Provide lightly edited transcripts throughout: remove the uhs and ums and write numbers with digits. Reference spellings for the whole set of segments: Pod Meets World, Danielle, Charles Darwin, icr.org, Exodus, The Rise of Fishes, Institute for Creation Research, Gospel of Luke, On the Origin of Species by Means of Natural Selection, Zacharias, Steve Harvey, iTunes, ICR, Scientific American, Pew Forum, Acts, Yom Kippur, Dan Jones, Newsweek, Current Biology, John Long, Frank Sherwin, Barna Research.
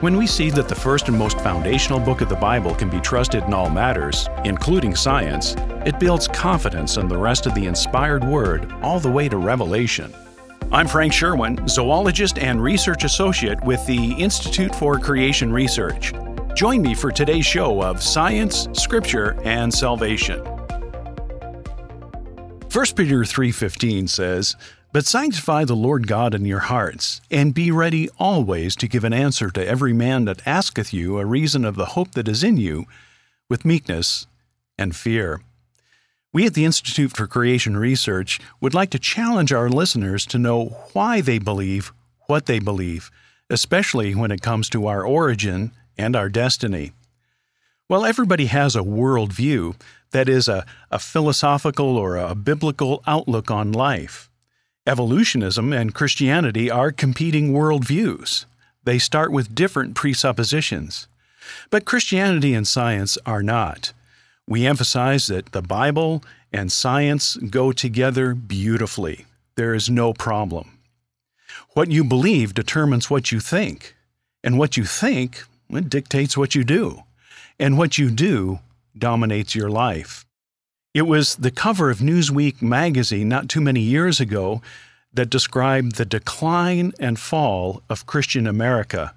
When we see that the first and most foundational book of the Bible can be trusted in all matters, including science, it builds confidence in the rest of the inspired Word all the way to Revelation. I'm Frank Sherwin, zoologist and research associate with the Institute for Creation Research. Join me for today's show of Science, Scripture, and Salvation. 1 Peter 3:15 says, "But sanctify the Lord God in your hearts, and be ready always to give an answer to every man that asketh you a reason of the hope that is in you, with meekness and fear." We at the Institute for Creation Research would like to challenge our listeners to know why they believe what they believe, especially when it comes to our origin and our destiny. Well, everybody has a worldview, that is, a philosophical or a biblical outlook on life. Evolutionism and Christianity are competing worldviews. They start with different presuppositions. But Christianity and science are not. We emphasize that the Bible and science go together beautifully. There is no problem. What you believe determines what you think, and what you think dictates what you do, and what you do dominates your life. It was the cover of Newsweek magazine not too many years ago that described the decline and fall of Christian America.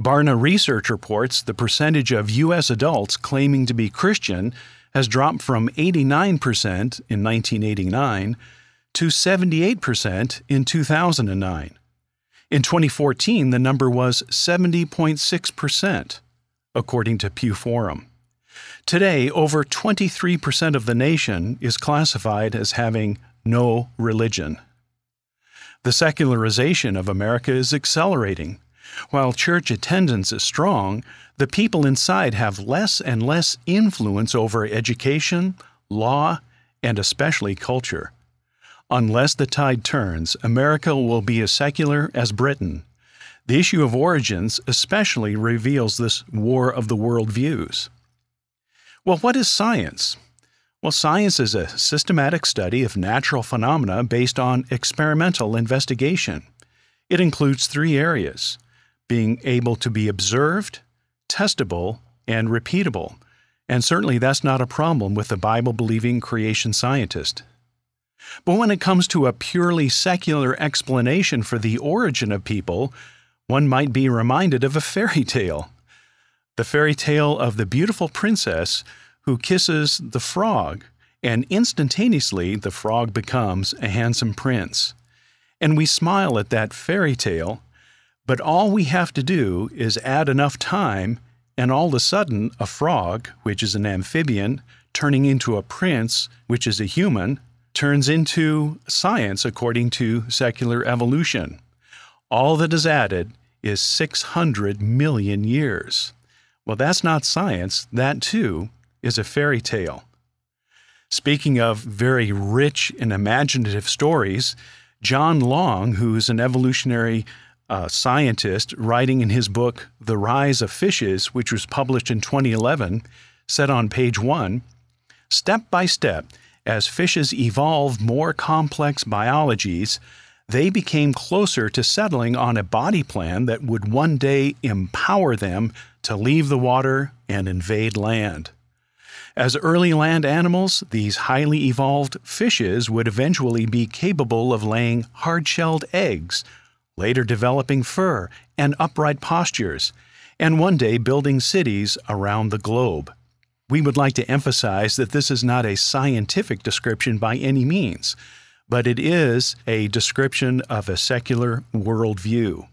Barna Research reports the percentage of U.S. adults claiming to be Christian has dropped from 89% in 1989 to 78% in 2009. In 2014, the number was 70.6%, according to Pew Forum. Today, over 23% of the nation is classified as having no religion. The secularization of America is accelerating. While church attendance is strong, the people inside have less and less influence over education, law, and especially culture. Unless the tide turns, America will be as secular as Britain. The issue of origins especially reveals this war of the worldviews. Well, what is science? Well, science is a systematic study of natural phenomena based on experimental investigation. It includes three areas: being able to be observed, testable, and repeatable. And certainly that's not a problem with the Bible-believing creation scientist. But when it comes to a purely secular explanation for the origin of people, one might be reminded of a fairy tale. The fairy tale of the beautiful princess who kisses the frog, and instantaneously the frog becomes a handsome prince. And we smile at that fairy tale, but all we have to do is add enough time, and all of a sudden a frog, which is an amphibian, turning into a prince, which is a human, turns into science according to secular evolution. All that is added is 600 million years. Well, that's not science. That, too, is a fairy tale. Speaking of very rich and imaginative stories, John Long, who is an evolutionary scientist writing in his book, The Rise of Fishes, which was published in 2011, said on page 1, "Step by step, as fishes evolved more complex biologies, they became closer to settling on a body plan that would one day empower them to leave the water and invade land. As early land animals, these highly evolved fishes would eventually be capable of laying hard-shelled eggs, later developing fur and upright postures, and one day building cities around the globe." We would like to emphasize that this is not a scientific description by any means, but it is a description of a secular worldview.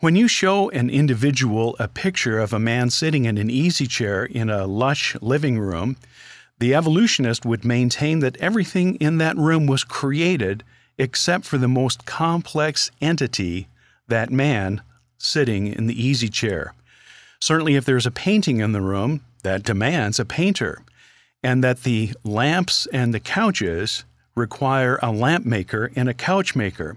When you show an individual a picture of a man sitting in an easy chair in a lush living room, the evolutionist would maintain that everything in that room was created except for the most complex entity, that man sitting in the easy chair. Certainly if there's a painting in the room, that demands a painter, and that the lamps and the couches require a lamp maker and a couch maker.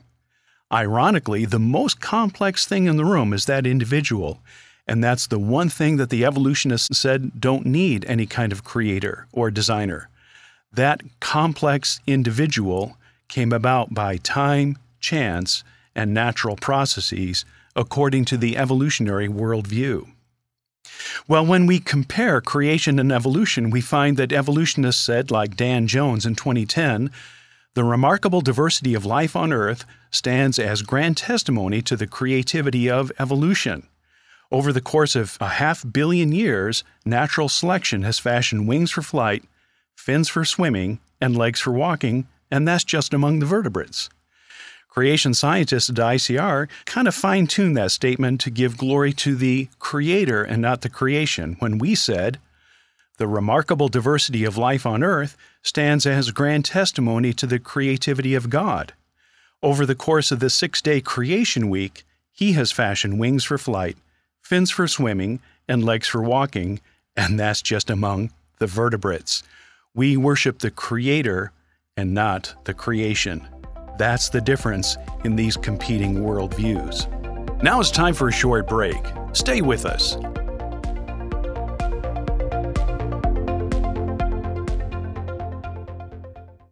Ironically, the most complex thing in the room is that individual, and that's the one thing that the evolutionists said don't need any kind of creator or designer. That complex individual came about by time, chance, and natural processes according to the evolutionary worldview. Well, when we compare creation and evolution, we find that evolutionists said, like Dan Jones in 2010, the remarkable diversity of life on Earth stands as grand testimony to the creativity of evolution. Over the course of 500 million years, natural selection has fashioned wings for flight, fins for swimming, and legs for walking, and that's just among the vertebrates. Creation scientists at ICR kind of fine-tune that statement to give glory to the creator and not the creation when we said, the remarkable diversity of life on Earth stands as grand testimony to the creativity of God. Over the course of the 6-day creation week, he has fashioned wings for flight, fins for swimming, and legs for walking, and that's just among the vertebrates. We worship the creator and not the creation. That's the difference in these competing worldviews. Now it's time for a short break. Stay with us.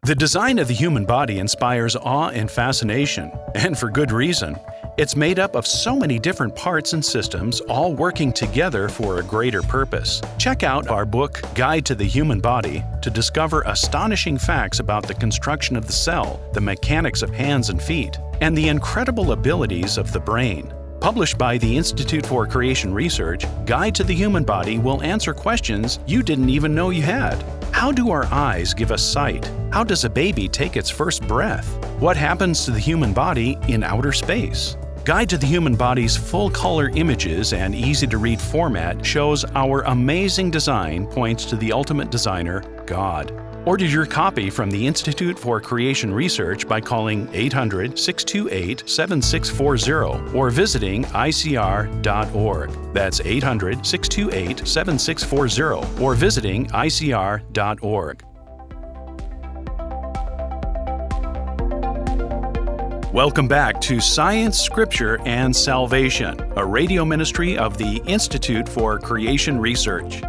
The design of the human body inspires awe and fascination, and for good reason. It's made up of so many different parts and systems, all working together for a greater purpose. Check out our book, Guide to the Human Body, to discover astonishing facts about the construction of the cell, the mechanics of hands and feet, and the incredible abilities of the brain. Published by the Institute for Creation Research, Guide to the Human Body will answer questions you didn't even know you had. How do our eyes give us sight? How does a baby take its first breath? What happens to the human body in outer space? Guide to the Human Body's full-color images and easy-to-read format shows our amazing design points to the ultimate designer, God. Order your copy from the Institute for Creation Research by calling 800-628-7640 or visiting icr.org. That's 800-628-7640 or visiting icr.org. Welcome back to Science, Scripture, and Salvation, a radio ministry of the Institute for Creation Research.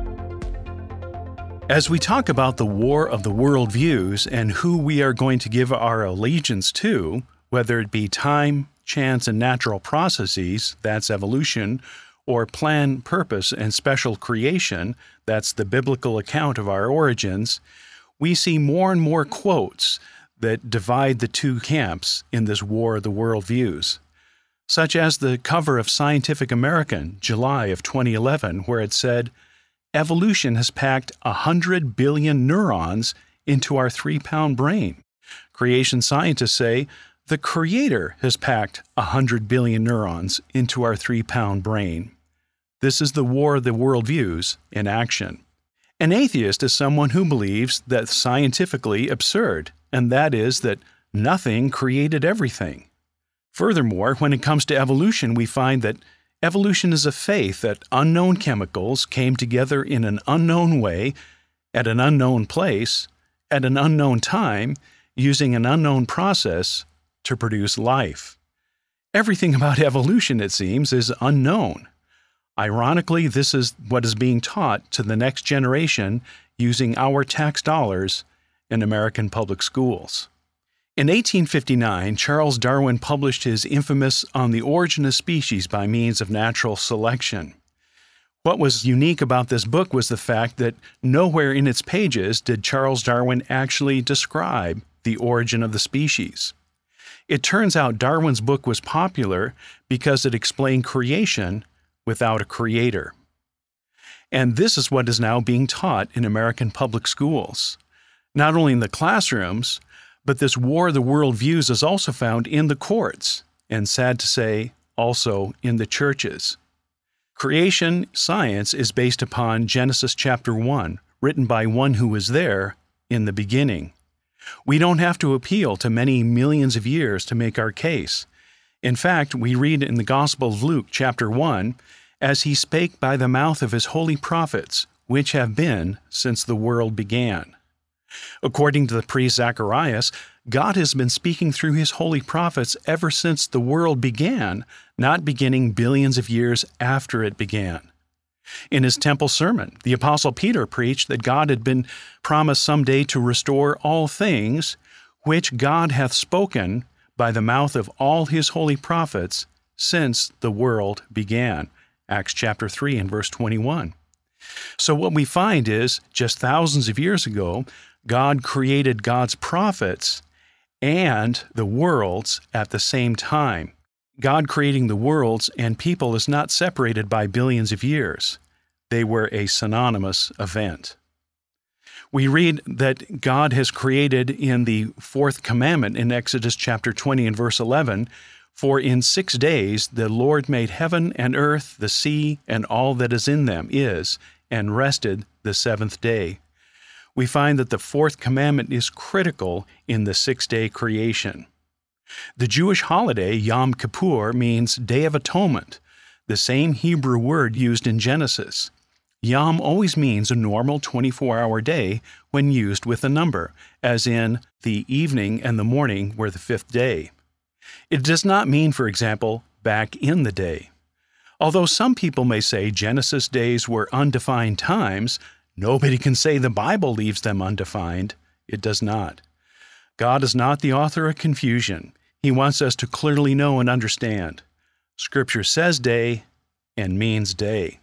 As we talk about the war of the worldviews and who we are going to give our allegiance to, whether it be time, chance, and natural processes, that's evolution, or plan, purpose, and special creation, that's the biblical account of our origins, we see more and more quotes that divide the two camps in this war of the worldviews, such as the cover of Scientific American, July of 2011, where it said, evolution has packed 100 billion neurons into our 3-pound brain. Creation scientists say the creator has packed 100 billion neurons into our 3-pound brain. This is the war of the worldviews in action. An atheist is someone who believes that's scientifically absurd, and that is that nothing created everything. Furthermore, when it comes to evolution, we find that evolution is a faith that unknown chemicals came together in an unknown way, at an unknown place, at an unknown time, using an unknown process to produce life. Everything about evolution, it seems, is unknown. Ironically, this is what is being taught to the next generation using our tax dollars in American public schools. In 1859, Charles Darwin published his infamous On the Origin of Species by Means of Natural Selection. What was unique about this book was the fact that nowhere in its pages did Charles Darwin actually describe the origin of the species. It turns out Darwin's book was popular because it explained creation without a creator. And this is what is now being taught in American public schools, not only in the classrooms, but this war of the worldviews is also found in the courts, and sad to say, also in the churches. Creation science is based upon Genesis chapter 1, written by one who was there in the beginning. We don't have to appeal to many millions of years to make our case. In fact, we read in the Gospel of Luke chapter 1, as he spake by the mouth of his holy prophets, which have been since the world began. According to the priest Zacharias, God has been speaking through his holy prophets ever since the world began, not beginning billions of years after it began. In his temple sermon, the Apostle Peter preached that God had been promised someday to restore all things, which God hath spoken by the mouth of all his holy prophets since the world began. Acts chapter 3 and verse 21. So what we find is, just thousands of years ago, God created God's prophets and the worlds at the same time. God creating the worlds and people is not separated by billions of years. They were a synonymous event. We read that God has created in the fourth commandment in Exodus chapter 20 and verse 11, "For in 6 days the Lord made heaven and earth, the sea, and all that is in them is, and rested the seventh day." We find that the fourth commandment is critical in the six-day creation. The Jewish holiday, Yom Kippur, means Day of Atonement, the same Hebrew word used in Genesis. Yom always means a normal 24-hour day when used with a number, as in the evening and the morning were the fifth day. It does not mean, for example, back in the day. Although some people may say Genesis days were undefined times, nobody can say the Bible leaves them undefined. It does not. God is not the author of confusion. He wants us to clearly know and understand. Scripture says day and means day.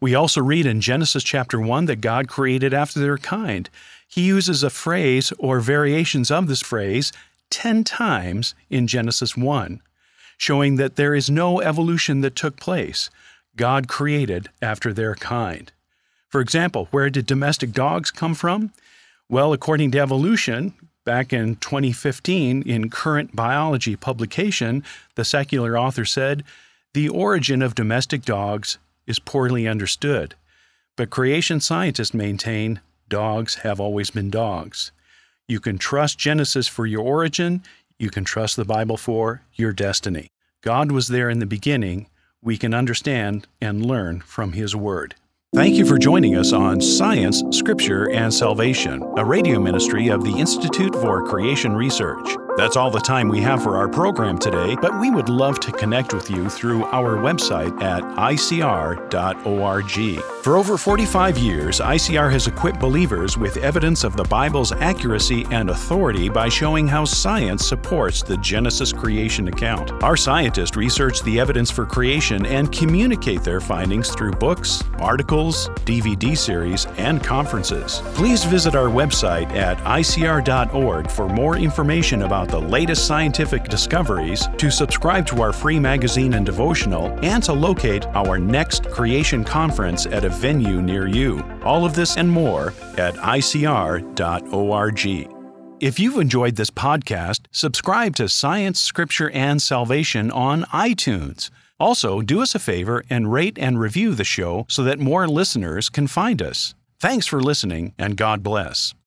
We also read in Genesis chapter 1 that God created after their kind. He uses a phrase or variations of this phrase 10 times in Genesis 1, showing that there is no evolution that took place. God created after their kind. For example, where did domestic dogs come from? Well, according to evolution, back in 2015, in Current Biology publication, the secular author said, "The origin of domestic dogs is poorly understood, but creation scientists maintain dogs have always been dogs. You can trust Genesis for your origin, you can trust the Bible for your destiny. God was there in the beginning. We can understand and learn from His Word." Thank you for joining us on Science, Scripture, and Salvation, a radio ministry of the Institute for Creation Research. That's all the time we have for our program today, but we would love to connect with you through our website at icr.org. For over 45 years, ICR has equipped believers with evidence of the Bible's accuracy and authority by showing how science supports the Genesis creation account. Our scientists research the evidence for creation and communicate their findings through books, articles, DVD series, and conferences. Please visit our website at icr.org for more information about the latest scientific discoveries, to subscribe to our free magazine and devotional, and to locate our next creation conference at a venue near you. All of this and more at icr.org. If you've enjoyed this podcast, subscribe to Science, Scripture, and Salvation on iTunes. Also, do us a favor and rate and review the show so that more listeners can find us. Thanks for listening, and God bless.